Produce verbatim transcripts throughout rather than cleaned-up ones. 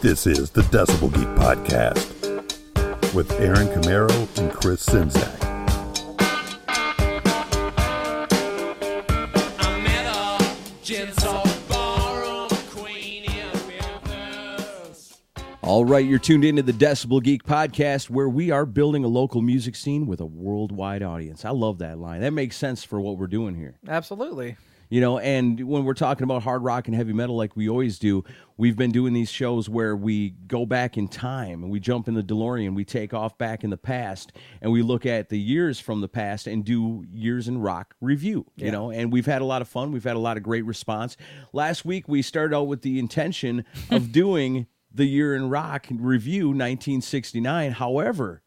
This is the Decibel Geek Podcast with Aaron Camero and Chris Sinzak. All right, you're tuned into the Decibel Geek Podcast, where we are building a local music scene with a worldwide audience. I love that line. That makes sense for what we're doing here. Absolutely. You know, and when we're talking about hard rock and heavy metal like we always do, we've been doing these shows where we go back in time and we jump in the DeLorean, we take off back in the past, and we look at the years from the past and do Years in Rock review, yeah. you know, and we've had a lot of fun. We've had a lot of great response. Last week, we started out with the intention of doing the Year in Rock review, nineteen sixty-nine. However,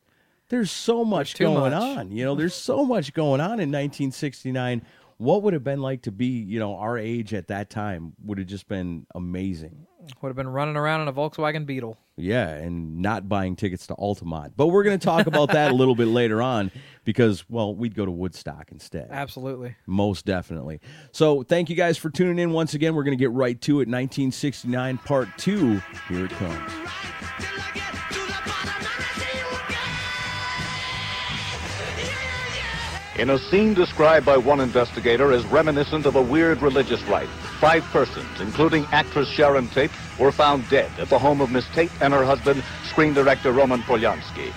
there's so much there's going much. on. You know, there's so much going on in nineteen sixty-nine. What would it have been like to be, you know, our age at that time? Would have just been amazing. Would have been running around in a Volkswagen Beetle. Yeah, and not buying tickets to Altamont. But we're going to talk about that a little bit later on because, well, we'd go to Woodstock instead. Absolutely. Most definitely. So thank you guys for tuning in once again. We're going to get right to it. nineteen sixty-nine Part two. Here it comes. In a scene described by one investigator as reminiscent of a weird religious rite, five persons, including actress Sharon Tate, were found dead at the home of Miss Tate and her husband, screen director Roman Polanski.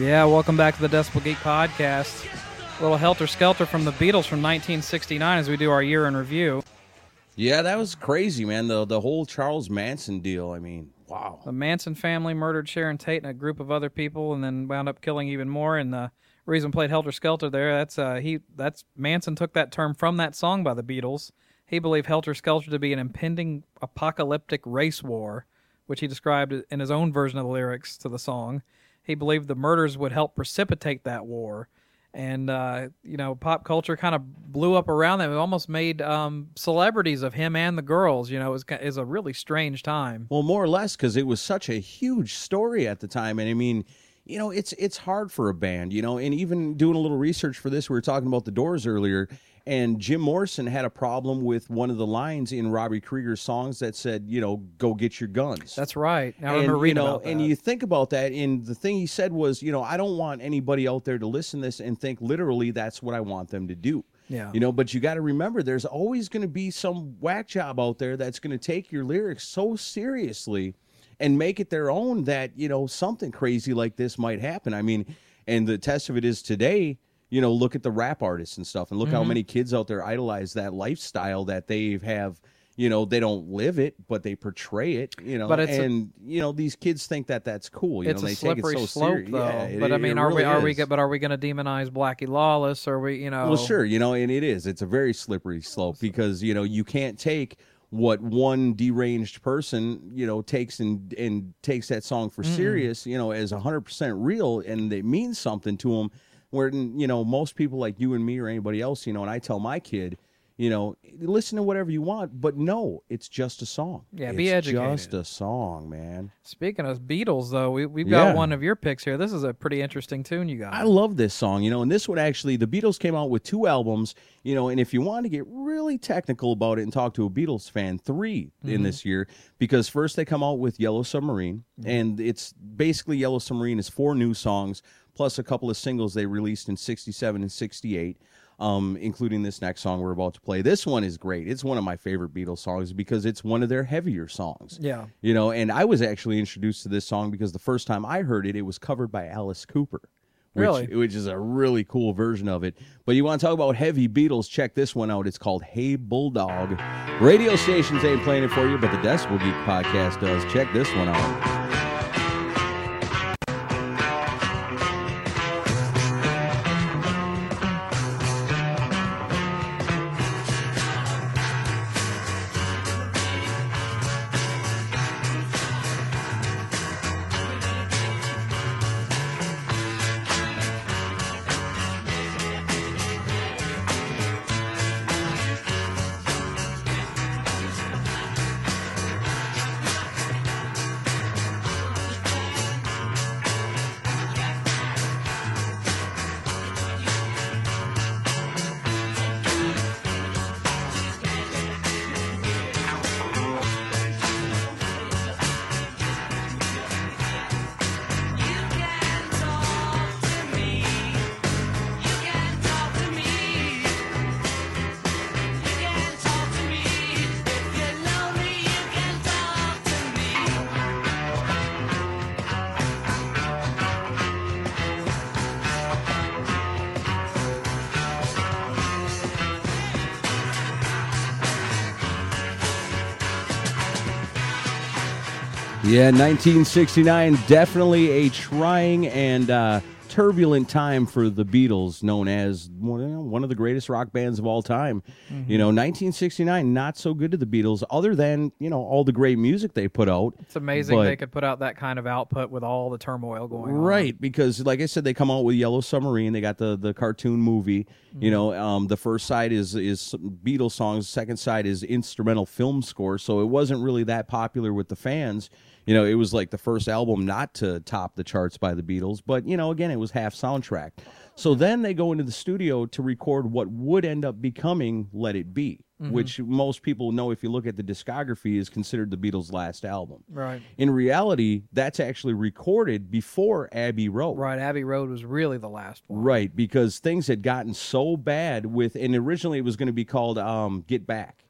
Yeah, welcome back to the Decibel Geek Podcast. A little Helter Skelter from the Beatles from nineteen sixty-nine as we do our year in review. Yeah, that was crazy, man. The the whole Charles Manson deal, I mean, wow. The Manson family murdered Sharon Tate and a group of other people and then wound up killing even more. And the reason we played Helter Skelter there, that's uh, he that's Manson took that term from that song by the Beatles. He believed Helter Skelter to be an impending apocalyptic race war, which he described in his own version of the lyrics to the song. He believed the murders would help precipitate that war. And, uh, you know, pop culture kind of blew up around them. It almost made um, celebrities of him and the girls. You know, it was, it was a really strange time. Well, more or less, because it was such a huge story at the time. And, I mean, you know, it's it's hard for a band, you know. And even doing a little research for this, we were talking about The Doors earlier. And Jim Morrison had a problem with one of the lines in Robbie Krieger's songs that said, you know, go get your guns. That's right. I remember and, reading you know, about that. And you think about that, and the thing he said was, you know, I don't want anybody out there to listen to this and think literally that's what I want them to do. Yeah. You know, but you got to remember there's always going to be some whack job out there that's going to take your lyrics so seriously and make it their own that, you know, something crazy like this might happen. I mean, and the test of it is today, you know, look at the rap artists and stuff and look mm-hmm. how many kids out there idolize that lifestyle that they have, you know, they don't live it, but they portray it, you know, but it's and, a, you know, these kids think that that's cool. You it's know, they a slippery take it so slope, serious. Though. Yeah, but it, I mean, are really we, are we, but are we going to demonize Blackie Lawless? Or are we, you know? Well, sure. You know, and it is, it's a very slippery slope because, you know, you can't take what one deranged person, you know, takes and, and takes that song for mm. serious, you know, as a hundred percent real. And it means something to them. Where, you know, most people like you and me or anybody else, you know, and I tell my kid, You know, listen to whatever you want, but no, it's just a song. Yeah, it's be educated. It's just a song, man. Speaking of Beatles, though, we, we've got yeah. one of your picks here. This is a pretty interesting tune you got. I love this song, you know, and this one actually, the Beatles came out with two albums, you know, and if you want to get really technical about it and talk to a Beatles fan, three mm-hmm. in this year, because first they come out with Yellow Submarine, mm-hmm. and it's basically Yellow Submarine is four new songs, plus a couple of singles they released in sixty-seven and sixty-eight. Um, including this next song we're about to play. This one is great. It's one of my favorite Beatles songs because it's one of their heavier songs. Yeah. You know, and I was actually introduced to this song because the first time I heard it, it was covered by Alice Cooper. Which, really? Which is a really cool version of it. But you want to talk about heavy Beatles, check this one out. It's called Hey Bulldog. Radio stations ain't playing it for you, but the Decibel Geek podcast does. Check this one out. Yeah, nineteen sixty-nine, definitely a trying and uh, turbulent time for the Beatles, known as one of the greatest rock bands of all time. Mm-hmm. You know, nineteen sixty-nine, not so good to the Beatles, other than, you know, all the great music they put out. It's amazing but, they could put out that kind of output with all the turmoil going on. Right, because like I said, they come out with Yellow Submarine, they got the, the cartoon movie. Mm-hmm. You know, um, the first side is, is Beatles songs, the second side is instrumental film score, so it wasn't really that popular with the fans. You know, it was like the first album not to top the charts by the Beatles, but, you know, again, it was half soundtrack. So then they go into the studio to record what would end up becoming Let It Be, mm-hmm. which most people know if you look at the discography is considered the Beatles' last album. Right. In reality, that's actually recorded before Abbey Road. Right, Abbey Road was really the last one. Right, because things had gotten so bad with, and originally it was going to be called um, Get Back.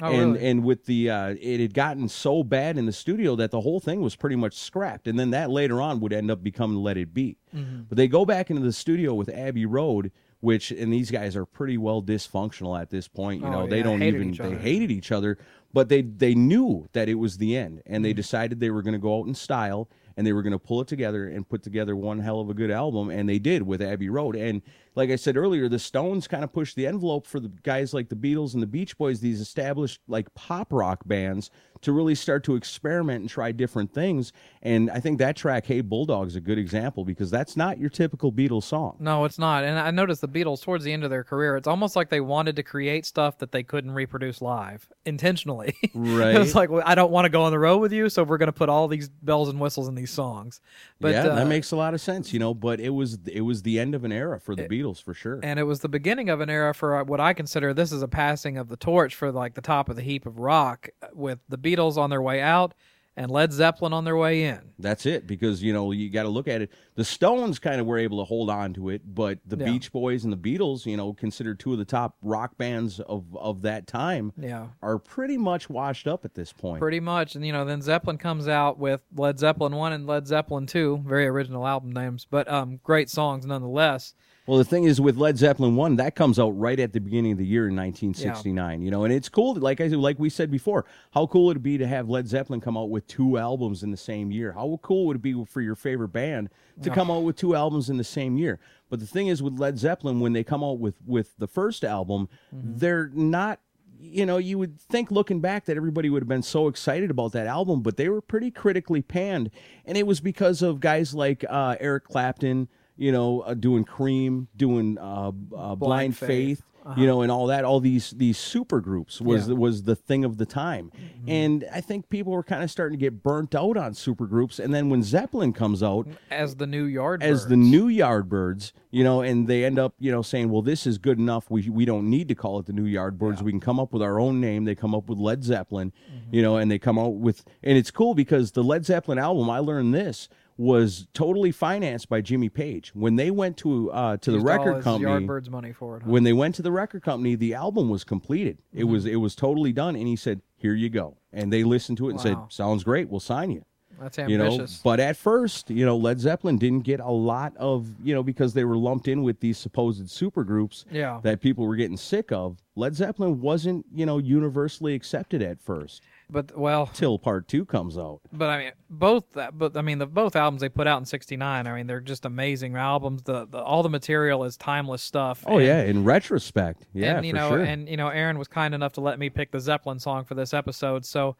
Oh, and really? And with the uh, it had gotten so bad in the studio that the whole thing was pretty much scrapped, and then that later on would end up becoming Let It Be. Mm-hmm. But they go back into the studio with Abbey Road, which and these guys are pretty well dysfunctional at this point. You oh, know, yeah, they don't even they hated each other, but they they knew that it was the end, and mm-hmm. they decided they were going to go out in style and they were going to pull it together and put together one hell of a good album, and they did with Abbey Road. And like I said earlier, the Stones kind of pushed the envelope for the guys like the Beatles and the Beach Boys, these established like pop rock bands, to really start to experiment and try different things. And I think that track, Hey Bulldog, is a good example because that's not your typical Beatles song. No, it's not. And I noticed the Beatles towards the end of their career, it's almost like they wanted to create stuff that they couldn't reproduce live intentionally. Right. It's like, well, I don't want to go on the road with you, so we're going to put all these bells and whistles in these songs. But, yeah, uh, that makes a lot of sense, you know, but it was it was the end of an era for the it, Beatles. For sure. And it was the beginning of an era for what I consider this is a passing of the torch for like the top of the heap of rock, with the Beatles on their way out and Led Zeppelin on their way in. That's it, because, you know, you got to look at it. The Stones kind of were able to hold on to it, but the yeah. Beach Boys and the Beatles, you know, considered two of the top rock bands of, of that time, yeah. are pretty much washed up at this point. Pretty much. And, you know, then Zeppelin comes out with Led Zeppelin one and Led Zeppelin two, very original album names, but um, great songs nonetheless. Well, the thing is, with Led Zeppelin one, that comes out right at the beginning of the year in nineteen sixty-nine, yeah. you know, and it's cool, like I like we said before, how cool would it be to have Led Zeppelin come out with two albums in the same year? How cool would it be for your favorite band to oh. come out with two albums in the same year? But the thing is, with Led Zeppelin, when they come out with, with the first album, mm-hmm. they're not, you know, you would think looking back that everybody would have been so excited about that album, but they were pretty critically panned, and it was because of guys like uh, Eric Clapton, you know, uh, doing Cream, doing uh, uh, Blind, Blind Faith, Faith uh-huh. you know, and all that. All these these super groups was, yeah. was the thing of the time. Mm-hmm. And I think people were kind of starting to get burnt out on super groups. And then when Zeppelin comes out... As the new Yardbirds. As the new Yardbirds, you know, and they end up, you know, saying, well, this is good enough. We we don't need to call it the new Yardbirds. Yeah. We can come up with our own name. They come up with Led Zeppelin, mm-hmm. you know, and they come out with... And it's cool because the Led Zeppelin album, I learned this, was totally financed by Jimmy Page. When they went to uh, to the record company, Yardbirds money for it, huh? When they went to the record company, the album was completed. Mm-hmm. It was it was totally done, and he said, "Here you go." And they listened to it and wow. said, "Sounds great. We'll sign you." That's ambitious. You know, but at first, you know, Led Zeppelin didn't get a lot of, you know, because they were lumped in with these supposed supergroups yeah. that people were getting sick of. Led Zeppelin wasn't, you know, universally accepted at first. But well, till part two comes out. But I mean, both that. But I mean, the both albums they put out in sixty-nine. I mean, they're just amazing albums. The, the all the material is timeless stuff. Oh and, yeah, in retrospect, yeah, and, you for know, sure. And you know, Aaron was kind enough to let me pick the Zeppelin song for this episode. So,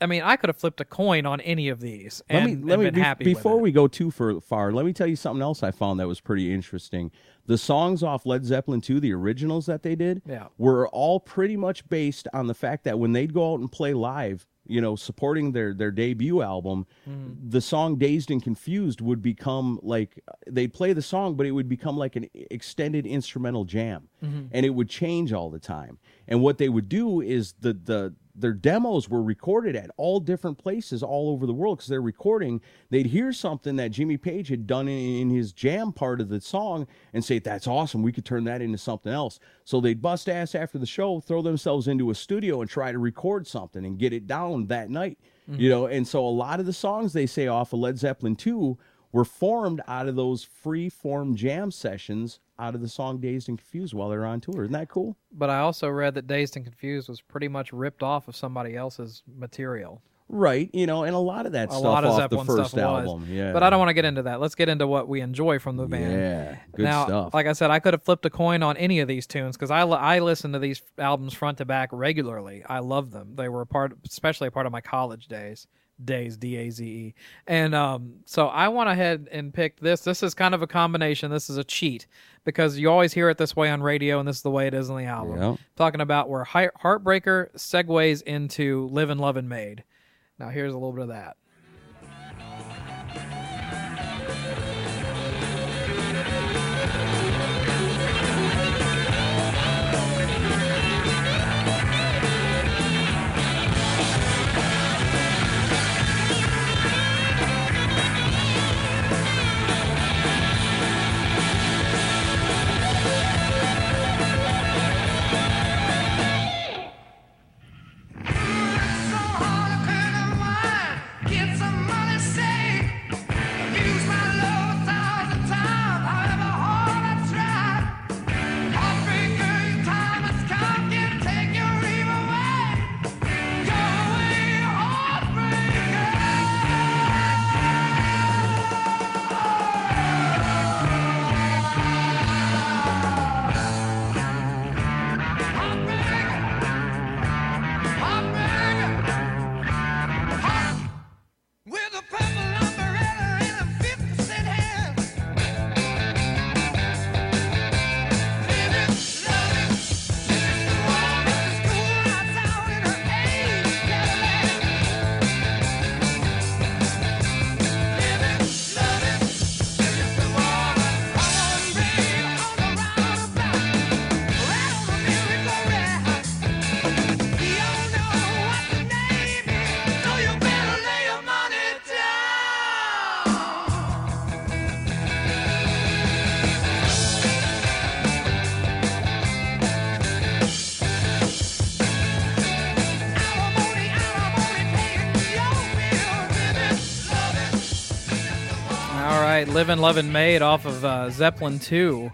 I mean, I could have flipped a coin on any of these and, let me, let and been me, happy. Be, before with it. we go too far, let me tell you something else I found that was pretty interesting. The songs off Led Zeppelin two, the originals that they did, yeah. were all pretty much based on the fact that when they'd go out and play live, you know, supporting their, their debut album, mm. the song Dazed and Confused would become like, they'd play the song, but it would become like an extended instrumental jam. Mm-hmm. And it would change all the time. And what they would do is the the their demos were recorded at all different places all over the world because they're recording. They'd hear something that Jimmy Page had done in, in his jam part of the song and say, that's awesome. We could turn that into something else. So they'd bust ass after the show, throw themselves into a studio and try to record something and get it down that night. Mm-hmm. You know, and so a lot of the songs they say off of Led Zeppelin two were formed out of those free form jam sessions out of the song Dazed and Confused while they're on tour. Isn't that cool? But I also read that Dazed and Confused was pretty much ripped off of somebody else's material. Right, you know, and a lot of that a stuff lot of off Zeppelin the first album. Yeah. But I don't want to get into that. Let's get into what we enjoy from the band. Yeah, good now, stuff. Like I said, I could have flipped a coin on any of these tunes because I, I listen to these albums front to back regularly. I love them. They were a part, especially a part of my college days. Days, D A Z E. And um, so I went ahead and picked this. This is kind of a combination. This is a cheat because you always hear it this way on radio, and this is the way it is on the album. Yep. Talking about where Heartbreaker segues into Livin' Lovin' Made. Now, here's a little bit of that. Livin' Lovin' Made off of uh, Zeppelin two.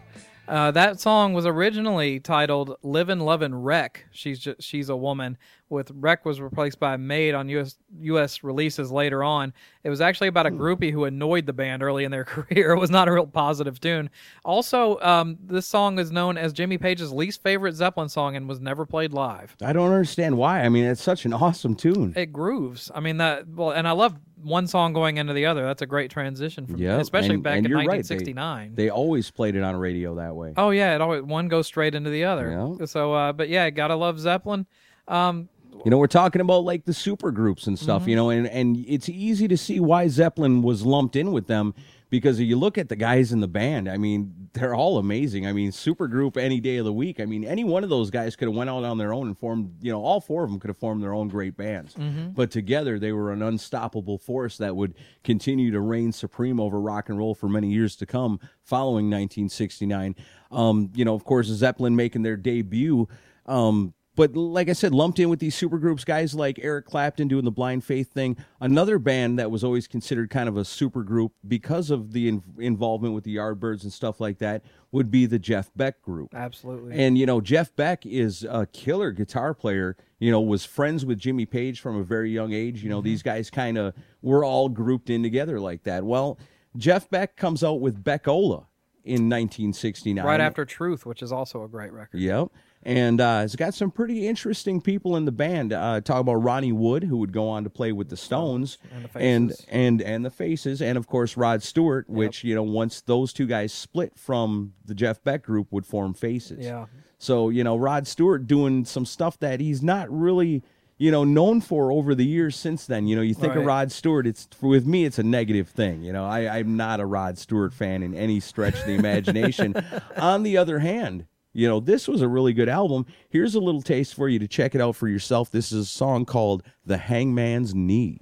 Uh, that song was originally titled Livin' Lovin' Wreck. She's just, she's a woman, with Wreck was replaced by Made on U S U S releases later on. It was actually about a groupie who annoyed the band early in their career. It was not a real positive tune. Also, um, this song is known as Jimmy Page's least favorite Zeppelin song and was never played live. I don't understand why. I mean, it's such an awesome tune. It grooves. I mean, that. Well, and I love one song going into the other. That's a great transition from, yep. especially and, back and in nineteen sixty-nine. Right. They, they always played it on radio that way. Oh yeah, it always one goes straight into the other. Yep. So, uh, but yeah, gotta love Zeppelin. Um, you know, we're talking about like the supergroups and stuff, mm-hmm. you know, and, and it's easy to see why Zeppelin was lumped in with them because you look at the guys in the band. I mean, they're all amazing. I mean, supergroup any day of the week. I mean, any one of those guys could have went out on their own and formed, you know, all four of them could have formed their own great bands. Mm-hmm. But together they were an unstoppable force that would continue to reign supreme over rock and roll for many years to come following nineteen sixty-nine. Um, you know, of course, Zeppelin making their debut, um, but like I said, lumped in with these supergroups, guys like Eric Clapton doing the Blind Faith thing. Another band that was always considered kind of a supergroup because of the in- involvement with the Yardbirds and stuff like that would be the Jeff Beck group. Absolutely. And, you know, Jeff Beck is a killer guitar player, you know, was friends with Jimmy Page from a very young age. You know, mm-hmm. these guys kind of were all grouped in together like that. Well, Jeff Beck comes out with Beck-Ola in nineteen sixty-nine. Right after Truth, which is also a great record. Yep. And uh, it's got some pretty interesting people in the band. Uh, talk about Ronnie Wood, who would go on to play with the Stones and the Faces. and and and the Faces, and of course Rod Stewart. Yep. Which, you know, once those two guys split from the Jeff Beck group, would form Faces. Yeah. So, you know, Rod Stewart doing some stuff that he's not really, you know, known for over the years since then. You know, you think right. of Rod Stewart, it's, with me, it's a negative thing. You know, I, I'm not a Rod Stewart fan in any stretch of the imagination. On the other hand, you know, this was a really good album. Here's a little taste for you to check it out for yourself. This is a song called The Hangman's Knee.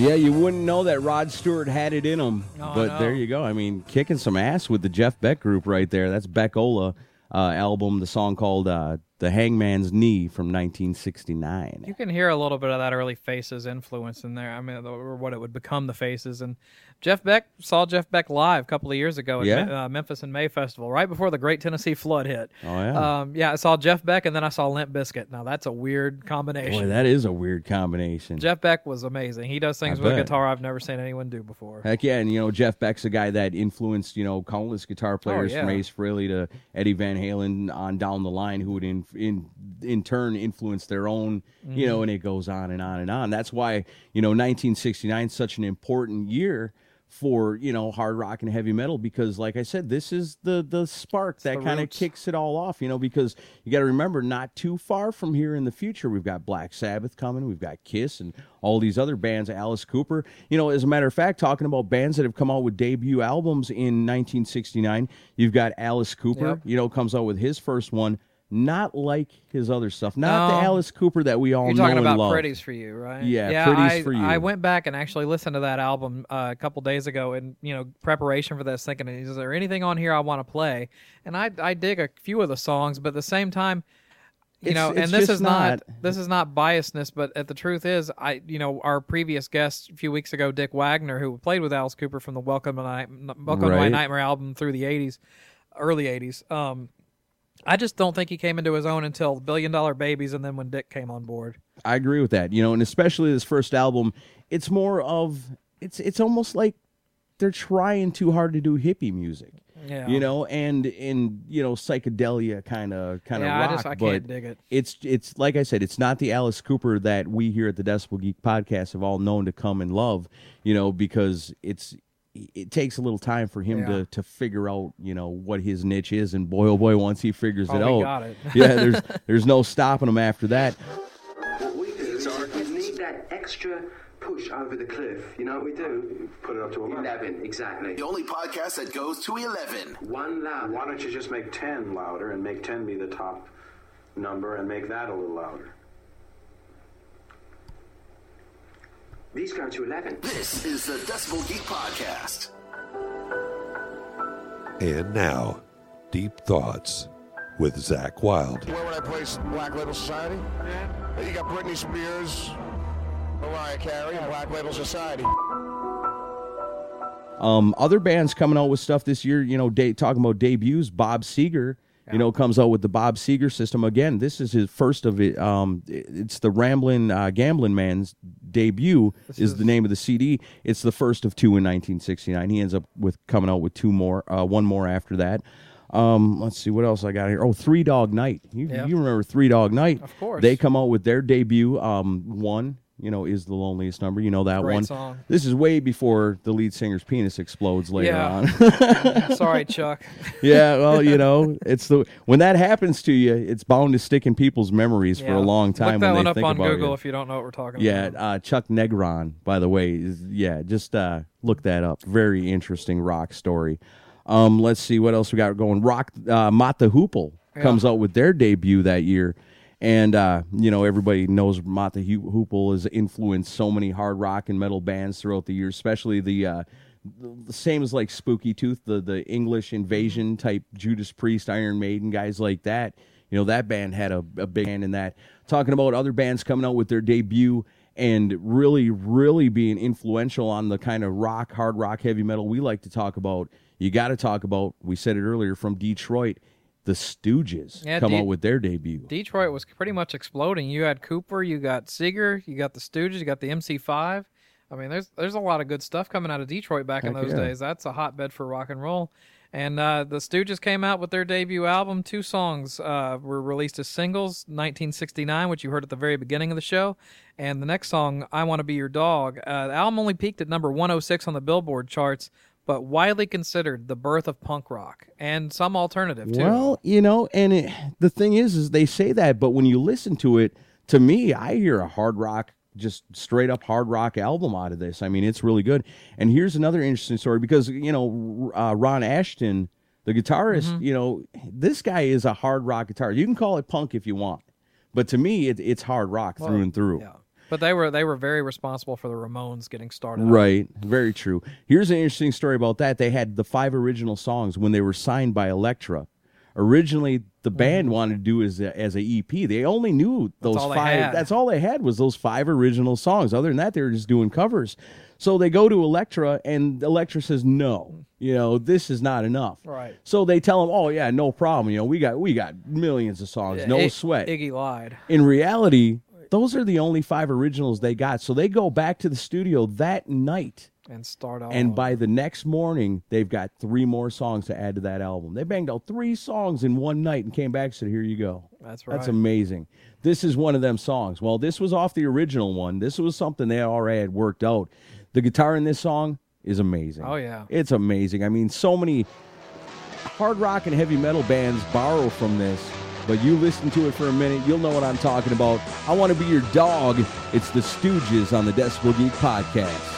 Yeah, you wouldn't know that Rod Stewart had it in him, oh, but no. There you go. I mean, kicking some ass with the Jeff Beck group right there. That's Beck-Ola uh, album, the song called uh, The Hangman's Knee from nineteen sixty-nine. You can hear a little bit of that early Faces influence in there. I mean, or what it would become, the Faces. And Jeff Beck, saw Jeff Beck live a couple of years ago at yeah. Me- uh, Memphis and May Festival, right before the Great Tennessee Flood hit. Oh, yeah. Um, yeah, I saw Jeff Beck, and then I saw Limp Bizkit. Now, that's a weird combination. Boy, that is a weird combination. Jeff Beck was amazing. He does things I with bet. a guitar I've never seen anyone do before. Heck yeah, and, you know, Jeff Beck's a guy that influenced, you know, countless guitar players oh, yeah. from Ace Frehley to Eddie Van Halen on down the line, who would in in in turn influence their own, you know, mm-hmm. and it goes on and on and on. That's why, you know, nineteen sixty-nine is such an important year for, you know, hard rock and heavy metal, because like I said, this is the the spark it's that kind of kicks it all off, you know, because you got to remember, not too far from here in the future, we've got Black Sabbath coming, we've got Kiss and all these other bands, Alice Cooper. You know, as a matter of fact, talking about bands that have come out with debut albums in nineteen sixty-nine, you've got Alice Cooper, yep. you know, comes out with his first one. Not like his other stuff. Not no. the Alice Cooper that we all know and love. You're talking about Pretties for You, right? Yeah, yeah Pretties I, for You. I went back and actually listened to that album uh, a couple days ago in, you know, preparation for this, thinking, is there anything on here I want to play? And I, I dig a few of the songs, but at the same time, you it's, know, it's and this is not, not this is not biasness, but at the truth is, I you know, our previous guest a few weeks ago, Dick Wagner, who played with Alice Cooper from the Welcome to, Night, Welcome right. to My Nightmare album through the eighties, early eighties. Um, I just don't think he came into his own until Billion Dollar Babies and then when Dick came on board. I agree with that. You know, and especially this first album, it's more of, it's it's almost like they're trying too hard to do hippie music. Yeah. You know, and in, you know, psychedelia kind of kind of yeah, rock. I just I can't dig it. It's it's like I said, it's not the Alice Cooper that we here at the Decibel Geek podcast have all known to come and love, you know, because it's it takes a little time for him yeah. to, to figure out, you know, what his niche is, and boy oh boy, once he figures oh, it out. Got it. yeah, there's there's no stopping him after that. We need, we need that extra push over the cliff, you know what we do? Put it up to eleven. eleven, exactly. The only podcast that goes to eleven. One loud. Why don't you just make ten louder and make ten be the top number and make that a little louder? These go to eleven. This is the Decibel Geek Podcast. And now, Deep Thoughts with Zach Wilde. Where would I place Black Label Society? Yeah. You got Britney Spears, Mariah Carey, and Black Label Society. Um, other bands coming out with stuff this year, you know, de- talking about debuts, Bob Seger, yeah. you know, comes out with the Bob Seger system. Again, this is his first of it. Um, it's the Ramblin' uh, Gamblin' Man's debut is, is the name of the C D. It's the first of two in nineteen sixty-nine. He ends up with coming out with two more, uh, one more after that. Um, let's see what else I got here. Oh, Three Dog Night. You, yeah. you remember Three Dog Night? Of course. They come out with their debut, um, one. You know, is the loneliest number. You know that Great one. Song. This is way before the lead singer's penis explodes later yeah. on. Sorry, Chuck. Yeah, well, you know, it's the when that happens to you, it's bound to stick in people's memories yeah. for a long time. Look that when one they up think on about Google it. If you don't know what we're talking yeah, about. Yeah, uh, Chuck Negron, by the way. Is, yeah, just uh, look that up. Very interesting rock story. Um, let's see what else we got going. Rock uh, Mott the Hoople yeah. comes out with their debut that year. And, uh, you know, everybody knows Mott the Hoople has influenced so many hard rock and metal bands throughout the years, especially the, uh, the same as like Spooky Tooth, the, the English Invasion type Judas Priest, Iron Maiden, guys like that. You know, that band had a, a big hand in that. Talking about other bands coming out with their debut and really, really being influential on the kind of rock, hard rock, heavy metal we like to talk about. You got to talk about, we said it earlier, from Detroit. The Stooges yeah, come De- out with their debut. Detroit was pretty much exploding. You had Cooper, you got Seger, you got the Stooges, you got the M C five. I mean, there's there's a lot of good stuff coming out of Detroit back Heck in those yeah. days. That's a hotbed for rock and roll. And uh, the Stooges came out with their debut album. Two songs uh, were released as singles, nineteen sixty-nine, which you heard at the very beginning of the show, and the next song, I Want to Be Your Dog. Uh, the album only peaked at number one oh six on the Billboard charts, but widely considered the birth of punk rock and some alternative, too. Well, you know, and it, the thing is, is they say that, but when you listen to it, to me, I hear a hard rock, just straight up hard rock album out of this. I mean, it's really good. And here's another interesting story because, you know, uh, Ron Ashton, the guitarist, mm-hmm. you know, this guy is a hard rock guitarist. You can call it punk if you want, but to me, it, it's hard rock well, through and through. Yeah. But they were they were very responsible for the Ramones getting started. Right, out. Very true. Here's an interesting story about that. They had the five original songs when they were signed by Elektra. Originally, the band mm-hmm. wanted to do as a, as a E P. They only knew those that's five. That's all they had was those five original songs. Other than that, they were just doing covers. So they go to Elektra, and Elektra says, "No, you know, this is not enough." Right. So they tell them, "Oh yeah, no problem. You know, we got we got millions of songs. Yeah, no I- sweat." Iggy lied. In reality, those are the only five originals they got. So they go back to the studio that night and start all and over. By the next morning, they've got three more songs to add to that album. They banged out three songs in one night and came back and said, "Here you go." That's right. That's amazing. This is one of them songs. Well, this was off the original one. This was something they already had worked out. The guitar in this song is amazing. Oh, yeah. It's amazing. I mean, so many hard rock and heavy metal bands borrow from this. But you listen to it for a minute, you'll know what I'm talking about. I Want to Be Your Dog. It's the Stooges on the Decibel Geek Podcast.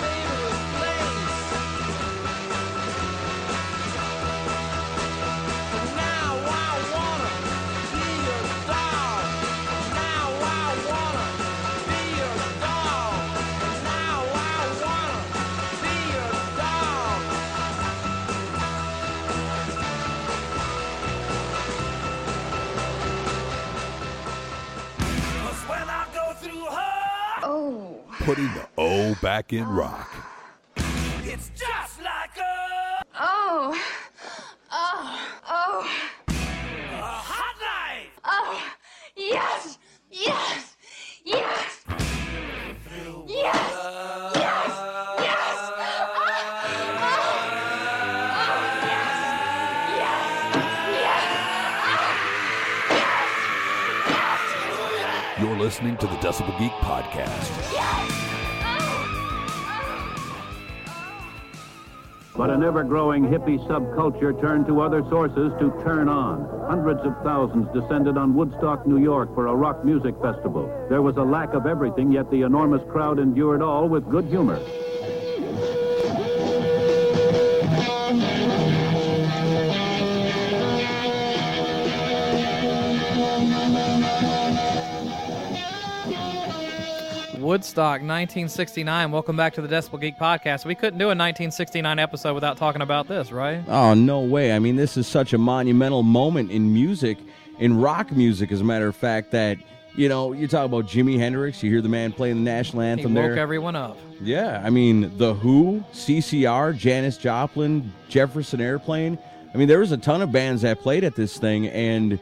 Baby. putting the O back in rock. It's just like a... Oh. Oh. Oh. A hot knife. Oh. Yes. Yes. Yes. Yes. Yes. Listening to the Decibel Geek Podcast. But an ever-growing hippie subculture turned to other sources to turn on. Hundreds of thousands descended on Woodstock, New York for a rock music festival. There was a lack of everything, yet the enormous crowd endured all with good humor. Woodstock, nineteen sixty-nine. Welcome back to the Decibel Geek Podcast. We couldn't do a nineteen sixty-nine episode without talking about this, right? Oh, no way. I mean, this is such a monumental moment in music, in rock music, as a matter of fact, that, you know, you talk about Jimi Hendrix. You hear the man playing the national anthem he there. He woke everyone up. Yeah. I mean, The Who, C C R, Janis Joplin, Jefferson Airplane. I mean, there was a ton of bands that played at this thing, and...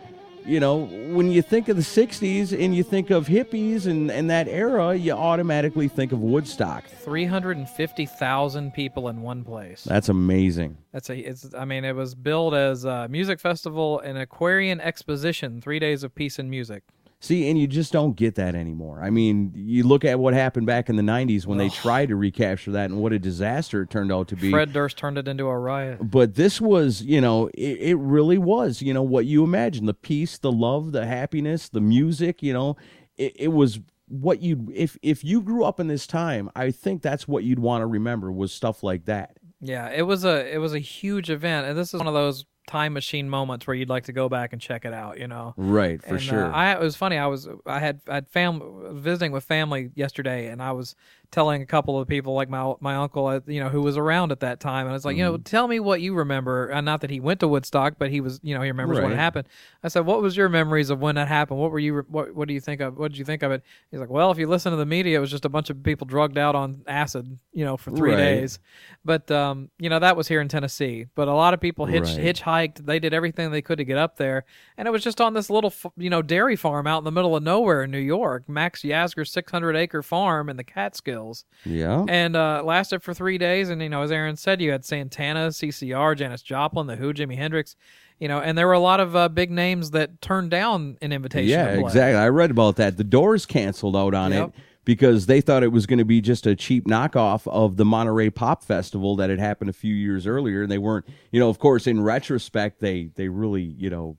You know, when you think of the sixties and you think of hippies and, and that era, you automatically think of Woodstock. three hundred fifty thousand people in one place. That's amazing. That's a, it's, I mean, it was billed as a music festival and Aquarian Exposition, three days of peace and music. See, and you just don't get that anymore. I mean, you look at what happened back in the nineties when Ugh. they tried to recapture that, and what a disaster it turned out to be. Fred Durst turned it into a riot. But this was, you know, it, it really was, you know, what you imagined. The peace, the love, the happiness, the music, you know, it, it was what you, if, if you grew up in this time, I think that's what you'd want to remember was stuff like that. Yeah, it was a it was a huge event, and this is one of those time machine moments where you'd like to go back and check it out, you know? Right, for and, sure. Uh, I, it was funny. I was I had I had family visiting with family yesterday, and I was telling a couple of people, like my my uncle, you know, who was around at that time, and I was like, mm-hmm. you know, tell me what you remember. Uh, not that he went to Woodstock, but he was, you know, he remembers right. when it happened. I said, what was your memories of when that happened? What were you? What What do you think of? What did you think of it? He's like, well, if you listen to the media, it was just a bunch of people drugged out on acid, you know, for three right. days. But um, you know, that was here in Tennessee. But a lot of people hitch right. hitchhiked. They did everything they could to get up there, and it was just on this little, you know, dairy farm out in the middle of nowhere in New York, Max Yasger's six hundred acre farm in the Catskills. Yeah, and uh, lasted for three days. And you know, as Aaron said, you had Santana, C C R, Janis Joplin, The Who, Jimi Hendrix. You know, and there were a lot of uh, big names that turned down an invitation. Yeah, to play. Exactly. I read about that. The Doors canceled out on yep. it because they thought it was going to be just a cheap knockoff of the Monterey Pop Festival that had happened a few years earlier. And they weren't, you know, of course, in retrospect, they they really, you know,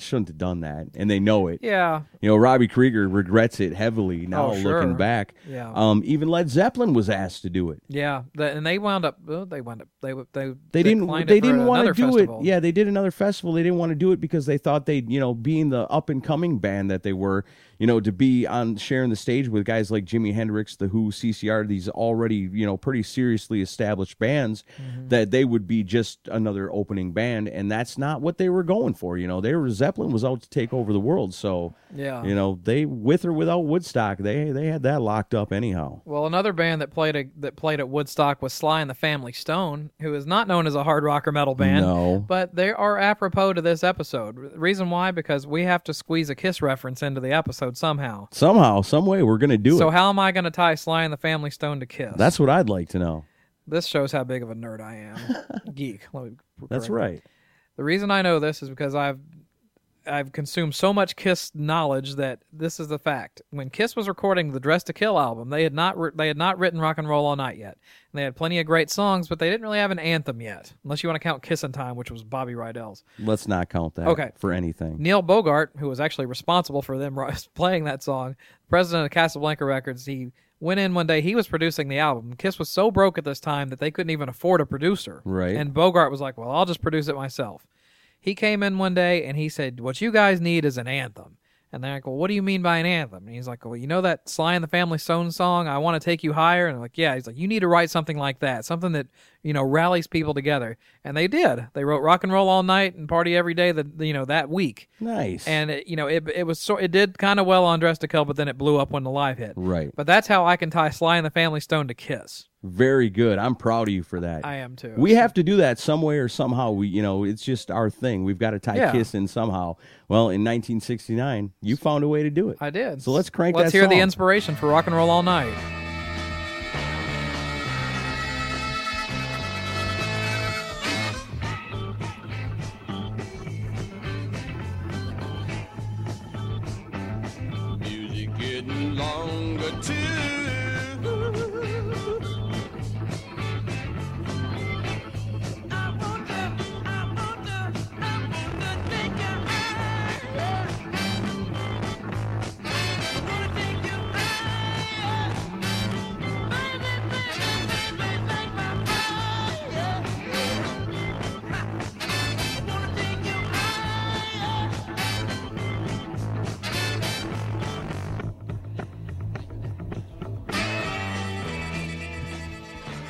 shouldn't have done that. And they know it. Yeah. You know, Robbie Krieger regrets it heavily now oh, sure. looking back. Yeah. Um, even Led Zeppelin was asked to do it. Yeah. The, and they wound up, well, they wound up, they they they didn't they didn't want to do festival. it. Yeah, they did another festival. They didn't want to do it because they thought they'd, you know, being the up and coming band that they were, you know, to be on sharing the stage with guys like Jimi Hendrix, The Who, C C R, these already, you know, pretty seriously established bands, mm-hmm. that they would be just another opening band, and that's not what they were going for. You know, they were Zeppelin was out to take over the world, so yeah, you know, they with or without Woodstock, they they had that locked up anyhow. Well, another band that played a, that played at Woodstock was Sly and the Family Stone, who is not known as a hard rock or metal band, no. but they are apropos to this episode. Reason why? Because we have to squeeze a Kiss reference into the episode somehow. Somehow, some way, we're going to do so it. So how am I going to tie Sly and the Family Stone to Kiss? That's what I'd like to know. This shows how big of a nerd I am. Geek. Let me That's right. It. The reason I know this is because I've I've consumed so much Kiss knowledge that this is the fact. When Kiss was recording the Dress to Kill album, they had not re- they had not written Rock and Roll All Night yet. And they had plenty of great songs, but they didn't really have an anthem yet, unless you want to count Kissin' Time, which was Bobby Rydell's. Let's not count that okay. for anything. Neil Bogart, who was actually responsible for them playing that song, president of Casablanca Records, he went in one day, he was producing the album. Kiss was so broke at this time that they couldn't even afford a producer. Right. And Bogart was like, well, I'll just produce it myself. He came in one day, and he said, what you guys need is an anthem. And they're like, well, what do you mean by an anthem? And he's like, well, you know that Sly and the Family Stone song, I Want to Take You Higher? And they're like, yeah. He's like, you need to write something like that, something that you know, rallies people together. And they did. They wrote Rock and Roll All Night and Party Every Day, the, you know, that week. Nice. And, it, you know, it it was so, it did kind of well on Dress to Kill, but then it blew up when the live hit. Right. But that's how I can tie Sly and the Family Stone to Kiss. Very good. I'm proud of you for that. I am too. We have to do that some way or somehow. We, you know, it's just our thing. We've got to tie yeah. Kiss in somehow. Well, in nineteen sixty-nine, you found a way to do it. I did. So let's crank let's that song. Let's hear the inspiration for Rock and Roll All Night. Music getting longer too.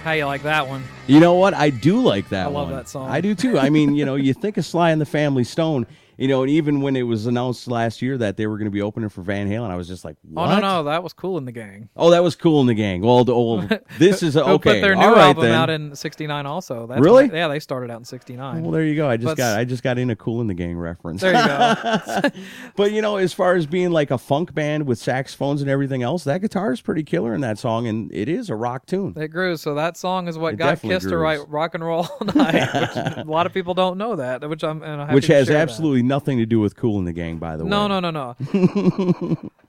How you like that one? You know what? I do like that one. I love one. that song. I do too. I mean, you know, you think of Sly and the Family Stone, you know, and even when it was announced last year that they were going to be opening for Van Halen, I was just like, what? Oh, no, no, that was Cool in the Gang. Oh, that was Cool in the Gang. Well, the old, this is, okay, put their new all right, album then. Out in sixty-nine also. That's really? What, yeah, they started out in sixty-nine. Well, there you go. I just but, got I just got in a Cool in the Gang reference. There you go. But, you know, as far as being like a funk band with saxophones and everything else, that guitar is pretty killer in that song, and it is a rock tune. It grooves, so that song is what it got Kiss to write Rock and Roll All Night, which a lot of people don't know that, which I'm and I'm happy Which to has share absolutely that. Nothing to do with Cool in the Gang, by the no, way. No, no, no, no.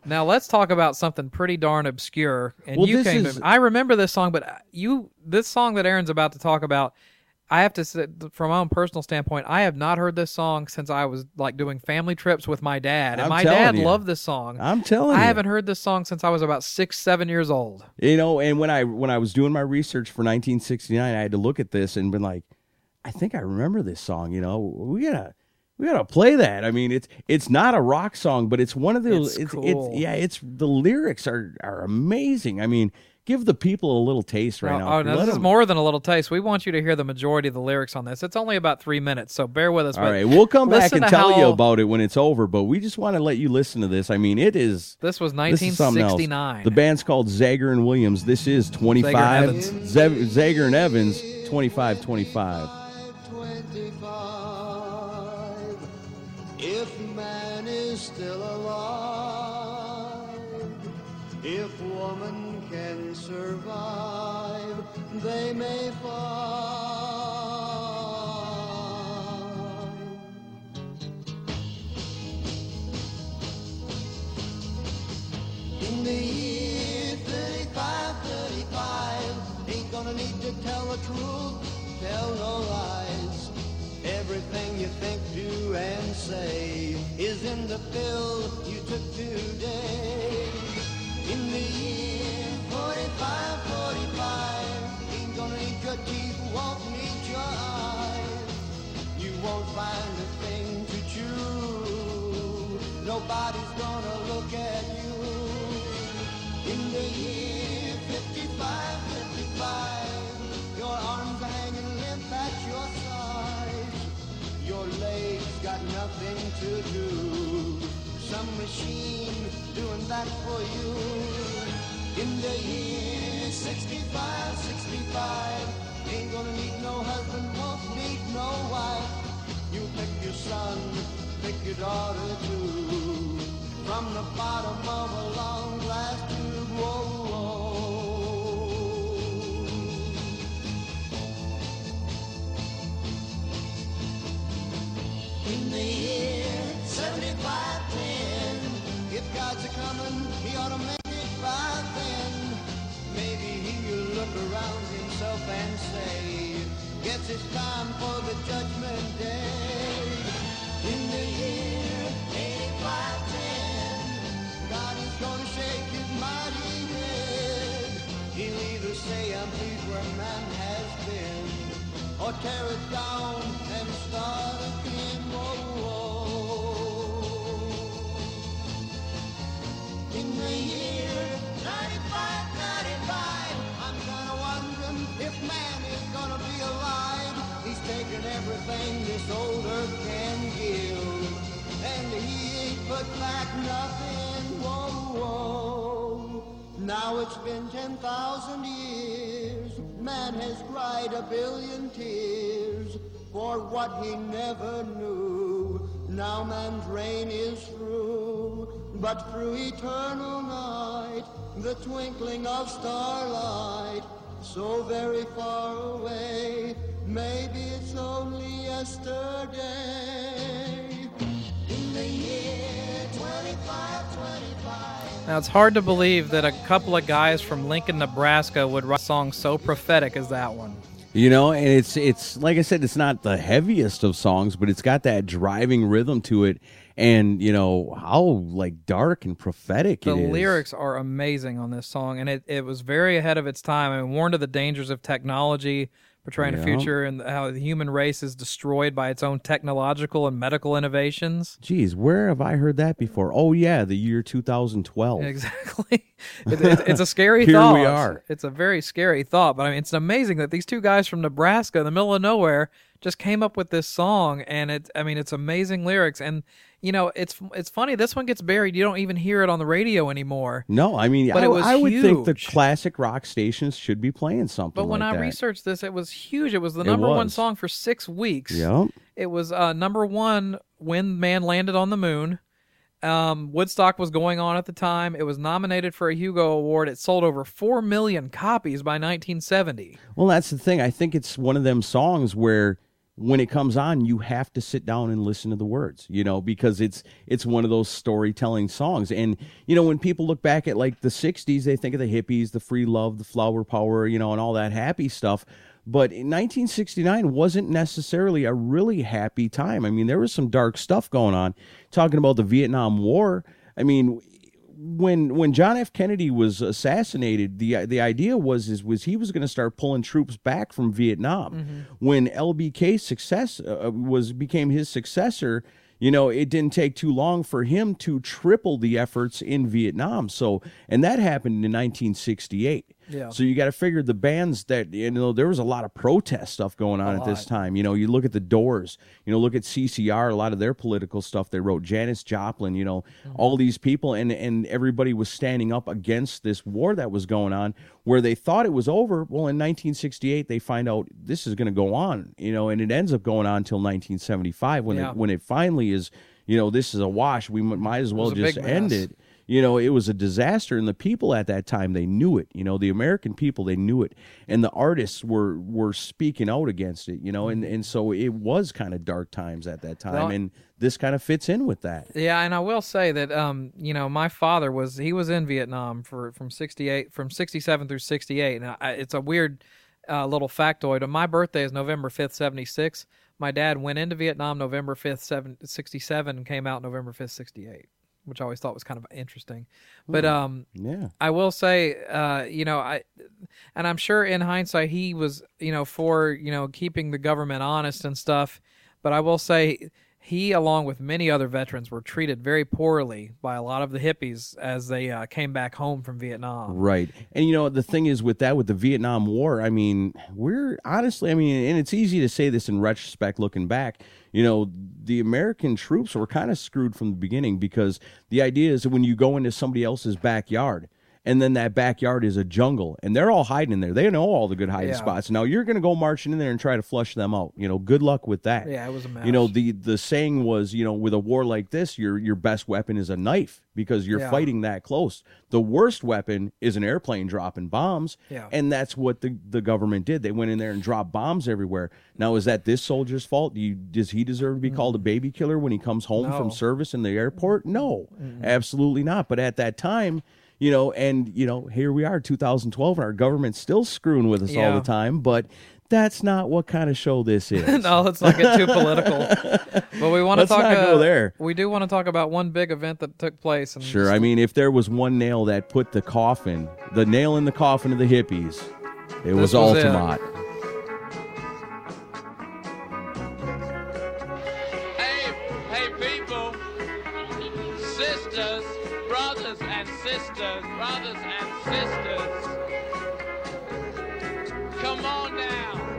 Now let's talk about something pretty darn obscure. And well, you came. Is... I remember this song, but you, this song that Aaron's about to talk about, I have to say, from my own personal standpoint, I have not heard this song since I was like doing family trips with my dad, and I'm my dad you. loved this song. I'm telling I you, I haven't heard this song since I was about six, seven years old. You know, and when I when I was doing my research for nineteen sixty-nine, I had to look at this and been like, I think I remember this song. You know, we gotta we gotta play that. I mean, it's it's not a rock song, but it's one of the it's, it's, cool. it's yeah, it's the lyrics are are amazing. I mean. Give the people a little taste right oh, now. Oh, no, this them... is more than a little taste. We want you to hear the majority of the lyrics on this. It's only about three minutes, so bear with us. All right, we'll come back and tell how... you about it when it's over, but we just want to let you listen to this. I mean, it is... This was nineteen sixty-nine. This the band's called Zager and Williams. This is twenty-five. Zager and Evans. Zager and Evans, twenty-five twenty-five. twenty-five, if man is still alive, if woman survive, they may fall. In the year thirty-five thirty-five, ain't gonna need to tell the truth, tell no lies. Everything you think, do, and say is in the pill you took today. In the year forty-five forty-five, ain't gonna eat your teeth, won't need your eyes. You won't find a thing to chew. Nobody's gonna look at you. In the year fifty-five fifty-five, your arms are hanging limp at your sides. Your legs got nothing to do. Some machine doing that for you. In the year sixty-five sixty-five, ain't gonna need no husband, won't need no wife. You pick your son, pick your daughter too, from the bottom of a long glass tube. Whoa, whoa. In the year seventy-five ten, if God's a comin', he ought to make. By then, maybe he'll look around himself and say, guess it's time for the judgment day. In the year eighty-five ten, God is gonna shake his mighty head. He'll either say, I'm pleased where man has been, or tear it down and start again. Whoa, whoa. In the year ninety-five, ninety-five, I'm gonna wonder if man is gonna be everything this old earth can give, and he ain't put back nothing, whoa, whoa. Now it's been ten thousand years, man has cried a billion tears for what he never knew. Now man's reign is through, but through eternal night, the twinkling of starlight, so very far away, maybe it's only yesterday. In the year twenty-five twenty-five. Now it's hard to believe that a couple of guys from Lincoln, Nebraska would write a song so prophetic as that one. You know, and it's, it's like I said, it's not the heaviest of songs, but it's got that driving rhythm to it. And, you know, how, like, dark and prophetic it is. The lyrics are amazing on this song, and it, it was very ahead of its time. I mean, warned of the dangers of technology, portraying the future, and how the human race is destroyed by its own technological and medical innovations. Geez, where have I heard that before? Oh, yeah, the year two thousand twelve. Exactly. It, it, it's a scary Here thought. Here we are. It's a very scary thought, but I mean, it's amazing that these two guys from Nebraska in the middle of nowhere just came up with this song, and it, I mean, it's amazing lyrics, and, you know, it's it's funny, this one gets buried, you don't even hear it on the radio anymore. No, I mean, but I, it was I would huge. think the classic rock stations should be playing something But when like I that. researched this, it was huge. It was the number was. one song for six weeks. Yep. It was uh, number one when man landed on the moon. Um, Woodstock was going on at the time. It was nominated for a Hugo Award. It sold over four million copies by nineteen seventy. Well, that's the thing. I think it's one of them songs where when it comes on, you have to sit down and listen to the words, you know, because it's it's one of those storytelling songs. And, you know, when people look back at like the sixties, they think of the hippies, the free love, the flower power, you know, and all that happy stuff. But in nineteen sixty-nine wasn't necessarily a really happy time. I mean, there was some dark stuff going on. Talking about the Vietnam War, I mean, when when John F. Kennedy was assassinated, the the idea was is was he was going to start pulling troops back from Vietnam. Mm-hmm. When L B K's success uh, was became his successor, you know, it didn't take too long for him to triple the efforts in Vietnam. So, and that happened in nineteen sixty-eight. Yeah. So you got to figure the bands that, you know, there was a lot of protest stuff going on a at lot. this time. You know, you look at the Doors, you know, look at C C R, a lot of their political stuff they wrote, Janis Joplin, you know, mm-hmm. all these people. And, and everybody was standing up against this war that was going on where they thought it was over. Well, in nineteen sixty-eight, they find out this is going to go on, you know, and it ends up going on until nineteen seventy-five when yeah. it, when it finally is, you know, this is a wash. We might as well just end it. You know, it was a disaster, and the people at that time, they knew it. You know, the American people, they knew it, and the artists were were speaking out against it, you know, and, and so it was kind of dark times at that time, well, and this kind of fits in with that. Yeah, and I will say that, um, you know, my father was, he was in Vietnam for from sixty-eight, from sixty-seven through sixty-eight, and I, it's a weird uh, little factoid. My birthday is November fifth, seventy-six. My dad went into Vietnam November fifth, sixty-seven, and came out November fifth, sixty-eight. Which I always thought was kind of interesting. But um, yeah. I will say, uh, you know, I, and I'm sure in hindsight he was, you know, for, you know, keeping the government honest and stuff. But I will say he, along with many other veterans, were treated very poorly by a lot of the hippies as they uh, came back home from Vietnam. Right. And, you know, the thing is with that, with the Vietnam War, I mean, we're honestly, I mean, and it's easy to say this in retrospect looking back, you know, the American troops were kind of screwed from the beginning because the idea is that when you go into somebody else's backyard and then that backyard is a jungle and they're all hiding in there. They know all the good hiding yeah. spots. Now you're going to go marching in there and try to flush them out. You know, good luck with that. Yeah, it was a mess. You know, the, the saying was, you know, with a war like this, your your best weapon is a knife because you're yeah. fighting that close. The worst weapon is an airplane dropping bombs. Yeah. And that's what the, the government did. They went in there and dropped bombs everywhere. Now, is that this soldier's fault? Do you, does he deserve to be mm. called a baby killer when he comes home no. from service in the airport? No, mm. absolutely not. But at that time, you know, and, you know, here we are, two thousand twelve, and our government's still screwing with us yeah. all the time, but that's not what kind of show this is. No, let's not get too political. But we want to talk. Let's not uh, go there. We do want to talk about one big event that took place. And sure, just... I mean, if there was one nail that put the coffin, the nail in the coffin of the hippies, it was, was Altamont. It. Brothers and sisters, come on now.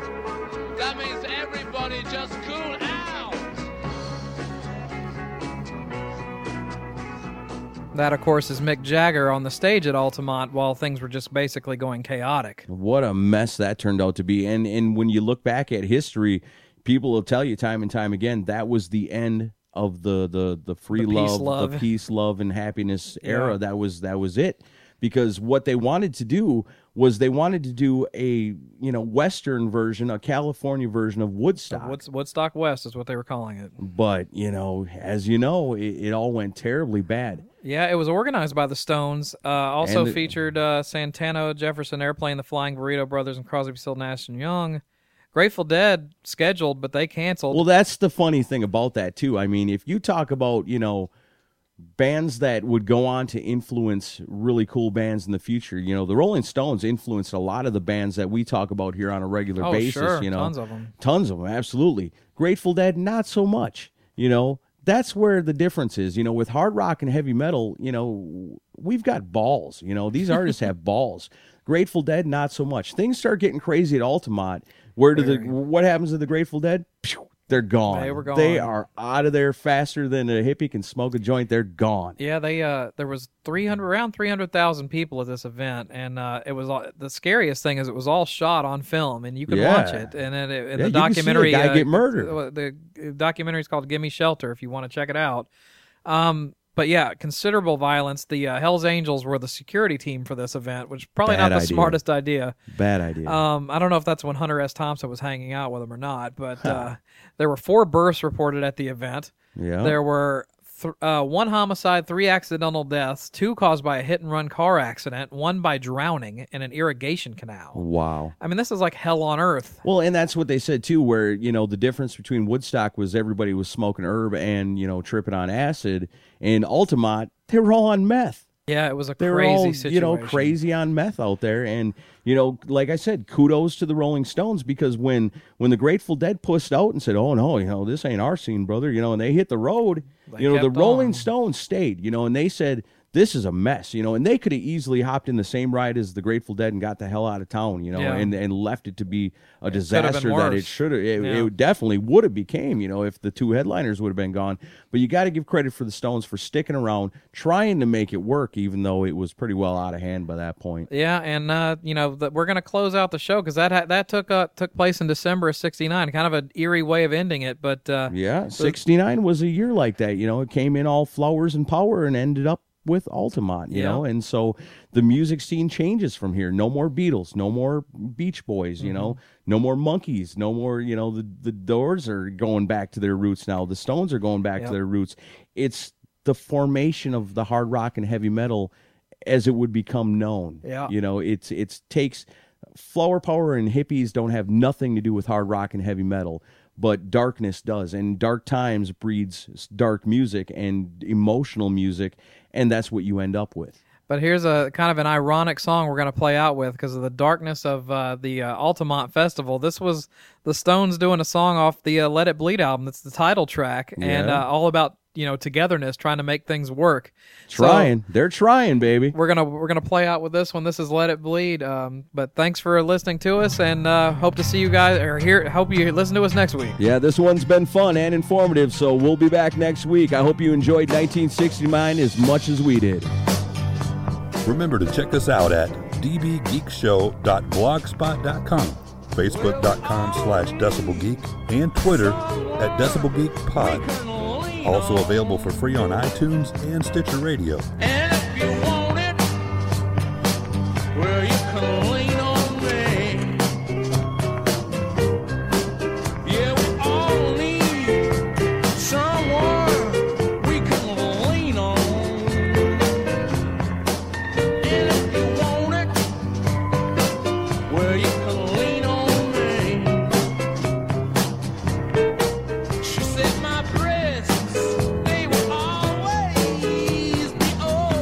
That means everybody just cool out. That, of course, is Mick Jagger on the stage at Altamont while things were just basically going chaotic. What a mess that turned out to be. And and when you look back at history, people will tell you time and time again, that was the end of the the, the free the love, peace, love, the peace, love, and happiness era. Yeah. That was that was it. Because what they wanted to do was they wanted to do a, you know, Western version, a California version of Woodstock. Wood, Woodstock West is what they were calling it. But, you know, as you know, it, it all went terribly bad. Yeah, it was organized by the Stones. Uh, also the, featured uh, Santana, Jefferson Airplane, the Flying Burrito Brothers, and Crosby, Stills, Nash and Young. Grateful Dead scheduled, but they canceled. Well, that's the funny thing about that, too. I mean, if you talk about, you know, bands that would go on to influence really cool bands in the future. You know, the Rolling Stones influenced a lot of the bands that we talk about here on a regular oh, basis. Sure. You know, tons of them. Tons of them, absolutely. Grateful Dead, not so much. You know, that's where the difference is. You know, with hard rock and heavy metal, you know, we've got balls. You know, these artists have balls. Grateful Dead, not so much. Things start getting crazy at Altamont. Where do the what happens to the Grateful Dead? Pew! They're gone. They were gone. They are out of there faster than a hippie can smoke a joint. They're gone. Yeah, they. Uh, there was three hundred around three hundred thousand people at this event, and uh, it was all, the scariest thing is it was all shot on film, and you could yeah. watch it. And, it, and yeah, the documentary, you can see a guy uh, get murdered. The, the documentary is called "Gimme Shelter" if you want to check it out. Um, but yeah, considerable violence. The uh, Hell's Angels were the security team for this event, which probably Bad not the idea. smartest idea. Bad idea. Um, I don't know if that's when Hunter S. Thompson was hanging out with him or not, but huh. uh, there were four births reported at the event. Yeah. There were th- uh, one homicide, three accidental deaths, two caused by a hit-and-run car accident, one by drowning in an irrigation canal. Wow. I mean, this is like hell on earth. Well, and that's what they said, too, where, you know, the difference between Woodstock was everybody was smoking herb and, you know, tripping on acid. In Altamont, they were all on meth. Yeah, it was a they crazy all, situation. You know, crazy on meth out there. And, you know, like I said, kudos to the Rolling Stones, because when, when the Grateful Dead pushed out and said, oh, no, you know, this ain't our scene, brother, you know, and they hit the road, they you know, the Rolling on. Stones stayed, you know, and they said, this is a mess, you know, and they could have easily hopped in the same ride as the Grateful Dead and got the hell out of town, you know, yeah. and, and left it to be a it disaster that it should have, it, yeah. it definitely would have became, you know, if the two headliners would have been gone. But you got to give credit for the Stones for sticking around, trying to make it work, even though it was pretty well out of hand by that point. Yeah, and, uh, you know, the, we're going to close out the show because that ha- that took uh, took place in December of sixty-nine, kind of an eerie way of ending it. But uh, yeah, sixty-nine was a year like that, you know, it came in all flowers and power and ended up with Altamont, you yeah. know, and so the music scene changes from here. No more Beatles, no more Beach Boys, mm-hmm. you know, no more Monkeys, no more, you know, the, the Doors are going back to their roots now. The Stones are going back yep. to their roots. It's the formation of the hard rock and heavy metal as it would become known. Yeah. You know, it's it's takes flower power and hippies don't have nothing to do with hard rock and heavy metal. But darkness does, and dark times breeds dark music and emotional music, and that's what you end up with. But here's a kind of an ironic song we're going to play out with because of the darkness of uh, the uh, Altamont Festival. This was the Stones doing a song off the uh, Let It Bleed album. That's the title track, yeah. and uh, all about, you know, togetherness, trying to make things work. Trying. So, they're trying, baby. We're gonna we're gonna play out with this one. This is Let It Bleed. Um, but thanks for listening to us, and uh, hope to see you guys or hear hope you listen to us next week. Yeah, this one's been fun and informative, so we'll be back next week. I hope you enjoyed nineteen sixty-nine as much as we did. Remember to check us out at d b geek show dot blogspot dot com, facebook dot com slash decibelgeek, and Twitter at decibelgeekpod. Also available for free on iTunes and Stitcher Radio. And if you want it, well, you can lean on me. Yeah, we all need someone we can lean on. And if you want it, well, you can lean on me. She said my breath. They will always be old.